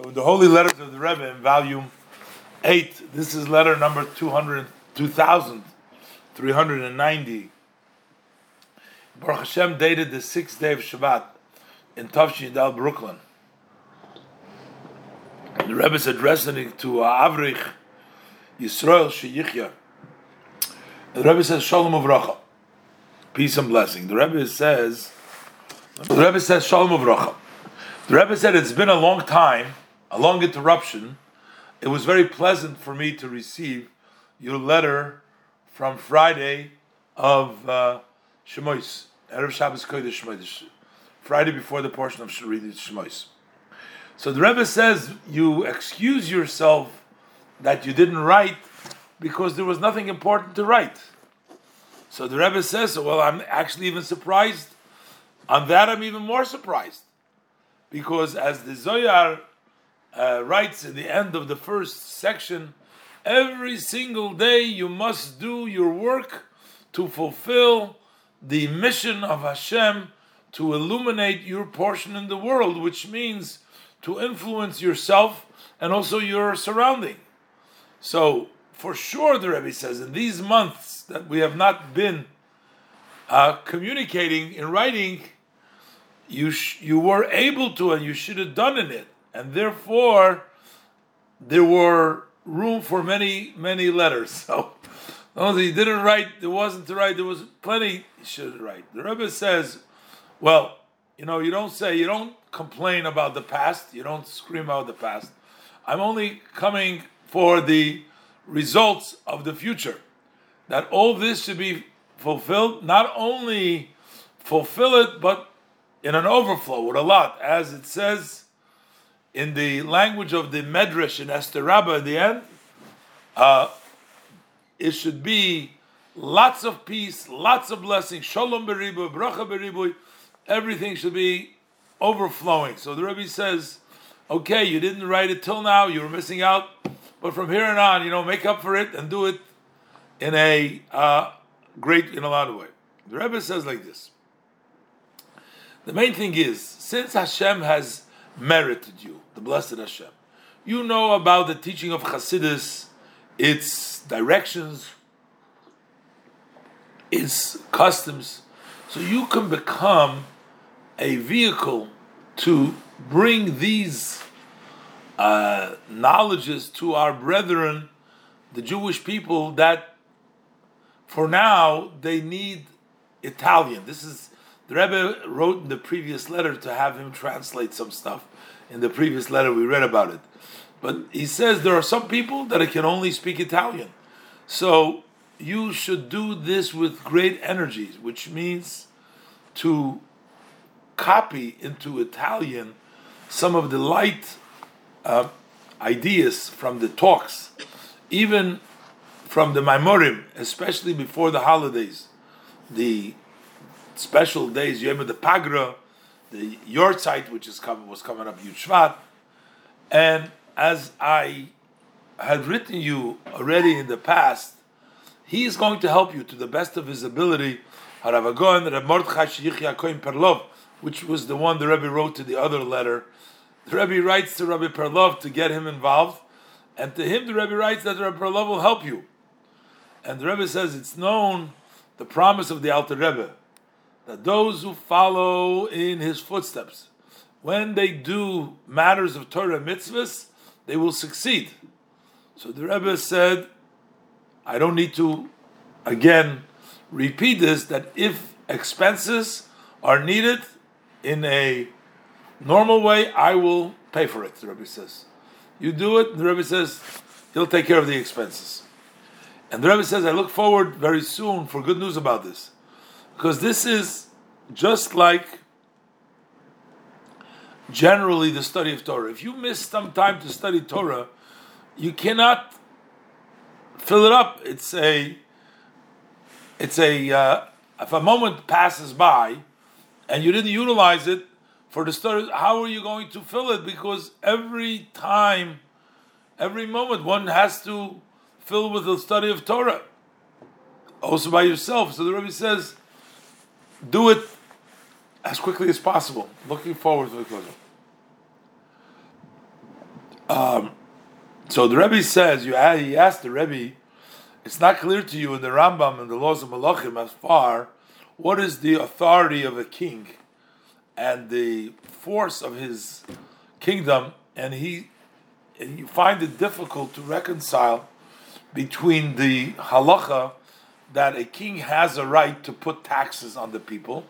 So in the Holy Letters of the Rebbe, in volume 8, this is letter number 2,390. Baruch Hashem dated the 6th day of Shabbat in Tafshin Dal, Brooklyn. And the Rebbe is addressing it to Avrich Yisrael Sheyichia. The Rebbe says, Shalom Uvracha. Peace and blessing. The Rebbe says, Shalom Uvracha. The Rebbe said, it's been a long time, a long interruption. It was very pleasant for me to receive your letter from Friday of Shemois, Erev Shabbos Kodesh Shemois, Friday before the portion of Shuridit Shemois. So the Rebbe says, you excuse yourself that you didn't write because there was nothing important to write. So the Rebbe says, well, I'm actually even surprised. On that, I'm even more surprised. Because as the Zoyar writes at the end of the first section, every single day you must do your work to fulfill the mission of Hashem to illuminate your portion in the world, which means to influence yourself and also your surrounding. So, for sure, the Rebbe says, in these months that we have not been communicating in writing, you were able to, and you should have done in it, and therefore there were room for many letters. So he didn't write, there wasn't to write, there was plenty he shouldn't write. The Rebbe says, well, you don't complain about the past, you don't scream about the past. I'm only coming for the results of the future, that all this should be fulfilled, not only fulfill it, but in an overflow, with a lot, as it says in the language of the Medrash in Esther Rabbah at the end, it should be lots of peace, lots of blessings, shalom beribu, bracha beribu, everything should be overflowing. So the Rebbe says, okay, you didn't write it till now, you were missing out, but from here on, make up for it and do it in a in a lot of way. The Rebbe says like this. The main thing is, since Hashem has merited you, the blessed Hashem, you know about the teaching of Chasidus, its directions, its customs, so you can become a vehicle to bring these knowledges to our brethren, the Jewish people, that for now they need Italian. This is the Rebbe wrote in the previous letter to have him translate some stuff. In the previous letter we read about it. But he says there are some people that can only speak Italian. So you should do this with great energy, which means to copy into Italian some of the light ideas from the talks, even from the Mamorim, especially before the holidays, the special days, you remember the Pagra, the Yorzeit, which was coming up, Yud Shvat. And as I had written you already in the past, he is going to help you to the best of his ability. HaRabha Goen, Rebbe Mordechai Sheyich Ya'koim Perlov, which was the one the Rebbe wrote to the other letter. The Rebbe writes to Rebbe Perlov to get him involved, and to him the Rebbe writes that Rebbe Perlov will help you. And the Rebbe says it's known, the promise of the Alter Rebbe, that those who follow in his footsteps, when they do matters of Torah and mitzvahs, they will succeed. So the Rebbe said, I don't need to, again, repeat this, that if expenses are needed in a normal way, I will pay for it, the Rebbe says. You do it, the Rebbe says, he'll take care of the expenses. And the Rebbe says, I look forward very soon for good news about this. Because this is just like generally the study of Torah. If you miss some time to study Torah, you cannot fill it up. If a moment passes by and you didn't utilize it for the study, how are you going to fill it? Because every time, every moment, one has to fill with the study of Torah, also by yourself. So the Rebbe says, do it as quickly as possible. Looking forward to the closing. So the Rebbe says, he asked the Rebbe, it's not clear to you in the Rambam and the laws of Malachim as far, what is the authority of a king and the force of his kingdom, and you find it difficult to reconcile between the halacha that a king has a right to put taxes on the people,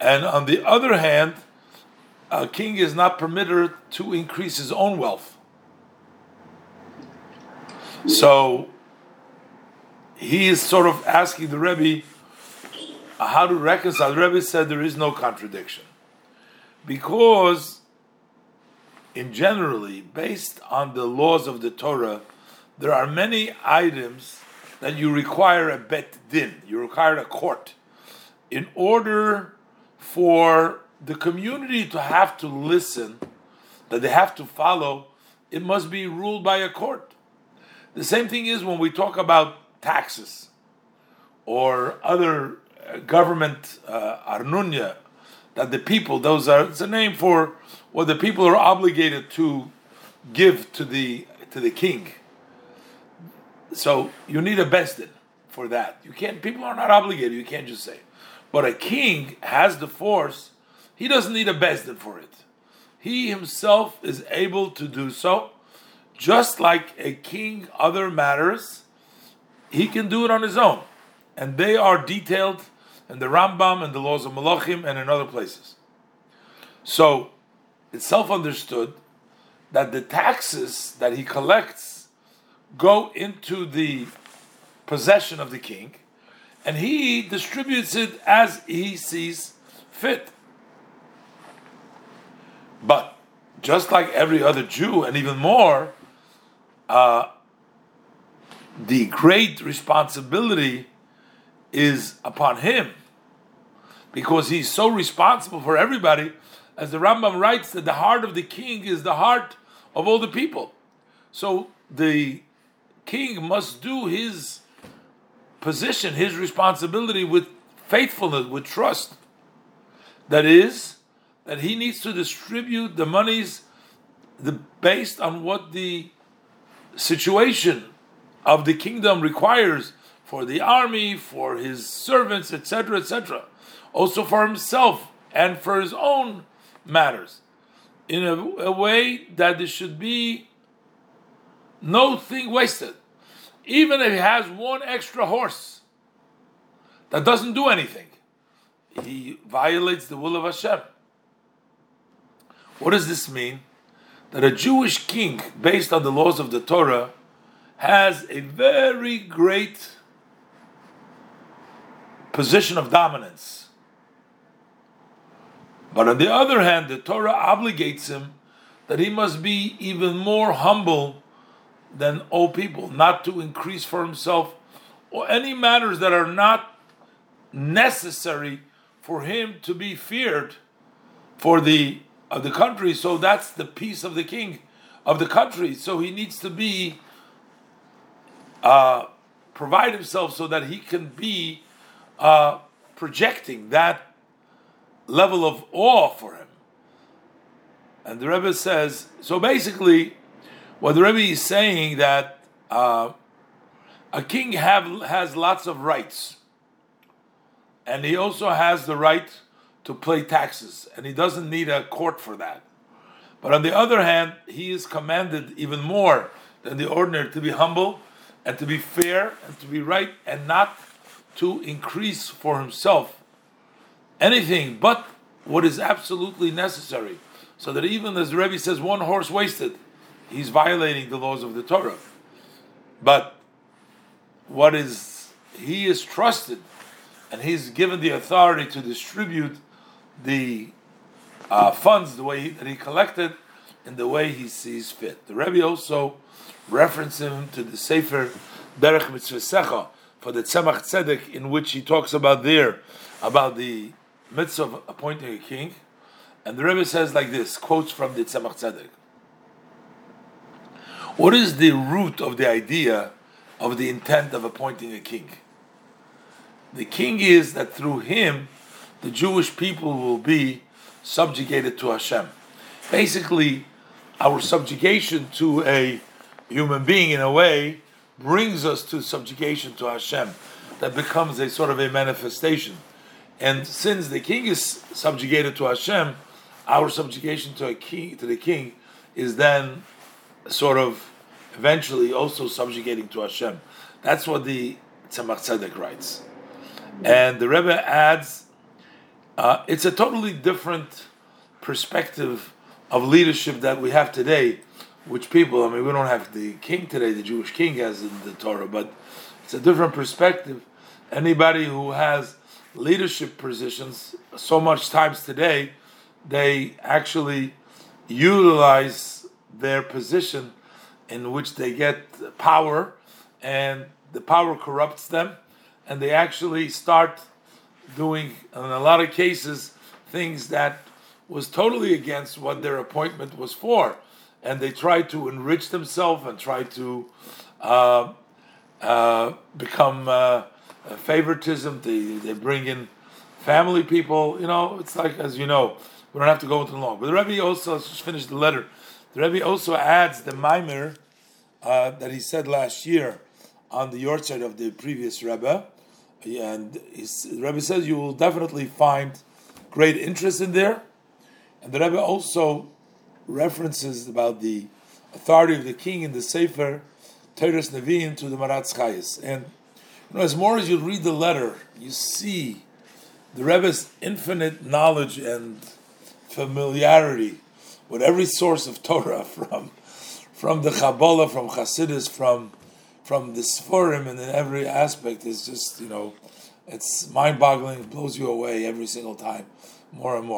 and on the other hand, a king is not permitted to increase his own wealth. So he is sort of asking the Rebbe how to reconcile. The Rebbe said there is no contradiction, because in generally, based on the laws of the Torah, there are many items that you require a beis din, you require a court, in order for the community to have to listen, that they have to follow. It must be ruled by a court. The same thing is when we talk about taxes or other government arnunya, that the people, it's a name for what the people are obligated to give to the king. So you need a beis din for that. People are not obligated, you can't just say. But a king has the force, he doesn't need a beis din for it. He himself is able to do so. Just like a king, other matters, he can do it on his own. And they are detailed in the Rambam and the laws of Malachim and in other places. So it's self-understood that the taxes that he collects go into the possession of the king, and he distributes it as he sees fit. But just like every other Jew, and even more, the great responsibility is upon him, because he's so responsible for everybody. As the Rambam writes, that the heart of the king is the heart of all the people. So the king must do his position, his responsibility, with faithfulness, with trust. That is, that he needs to distribute the monies based on what the situation of the kingdom requires for the army, for his servants, etc., etc. Also for himself and for his own matters, in a way that there should be no thing wasted. Even if he has one extra horse that doesn't do anything, he violates the will of Hashem. What does this mean? That a Jewish king, based on the laws of the Torah, has a very great position of dominance. But on the other hand, the Torah obligates him that he must be even more humble than all people, not to increase for himself or any matters that are not necessary for him to be feared for the of the country. So that's the peace of the king of the country. So he needs to be provide himself so that he can be projecting that level of awe for him. And the Rebbe says, so basically what the Rebbe is saying, that a king has lots of rights, and he also has the right to pay taxes, and he doesn't need a court for that. But on the other hand, he is commanded even more than the ordinary to be humble and to be fair and to be right, and not to increase for himself anything but what is absolutely necessary. So that even, as the Rebbe says, one horse wasted, he's violating the laws of the Torah. But he is trusted, and he's given the authority to distribute the funds the way that he collected and the way he sees fit. The Rebbe also references him to the Sefer Berech Mitzvah Secha for the Tzemach Tzedek, in which he talks about the mitzvah of appointing a king. And the Rebbe says like this, quotes from the Tzemach Tzedek. What is the root of the idea of the intent of appointing a king? The king is that through him, the Jewish people will be subjugated to Hashem. Basically, our subjugation to a human being, in a way, brings us to subjugation to Hashem. That becomes a sort of a manifestation. And since the king is subjugated to Hashem, our subjugation to the king is then sort of eventually also subjugating to Hashem. That's what the Tzemach Tzedek writes. And the Rebbe adds, it's a totally different perspective of leadership that we have today, which people, I mean, we don't have the king today, the Jewish king has in the Torah, but it's a different perspective. Anybody who has leadership positions, so much times today, they actually utilize their position in which they get power, and the power corrupts them, and they actually start doing, in a lot of cases, things that was totally against what their appointment was for. And they try to enrich themselves and try to become favoritism. They bring in family people. You know, it's like, as you know, we don't have to go into long. But the Rebbe also, let's just finish the letter. The Rebbe also adds the Meimer that he said last year on the Yorzeit of the previous Rebbe. And the Rebbe says you will definitely find great interest in there. And the Rebbe also references about the authority of the king in the Sefer Teres Nevinian to the Maratz Chayis. And you know, as more as you read the letter, you see the Rebbe's infinite knowledge and familiarity with every source of Torah, from the Kabbalah, from Chasidus, from the Seforim, and in every aspect is just, you know, it's mind-boggling, it blows you away every single time, more and more.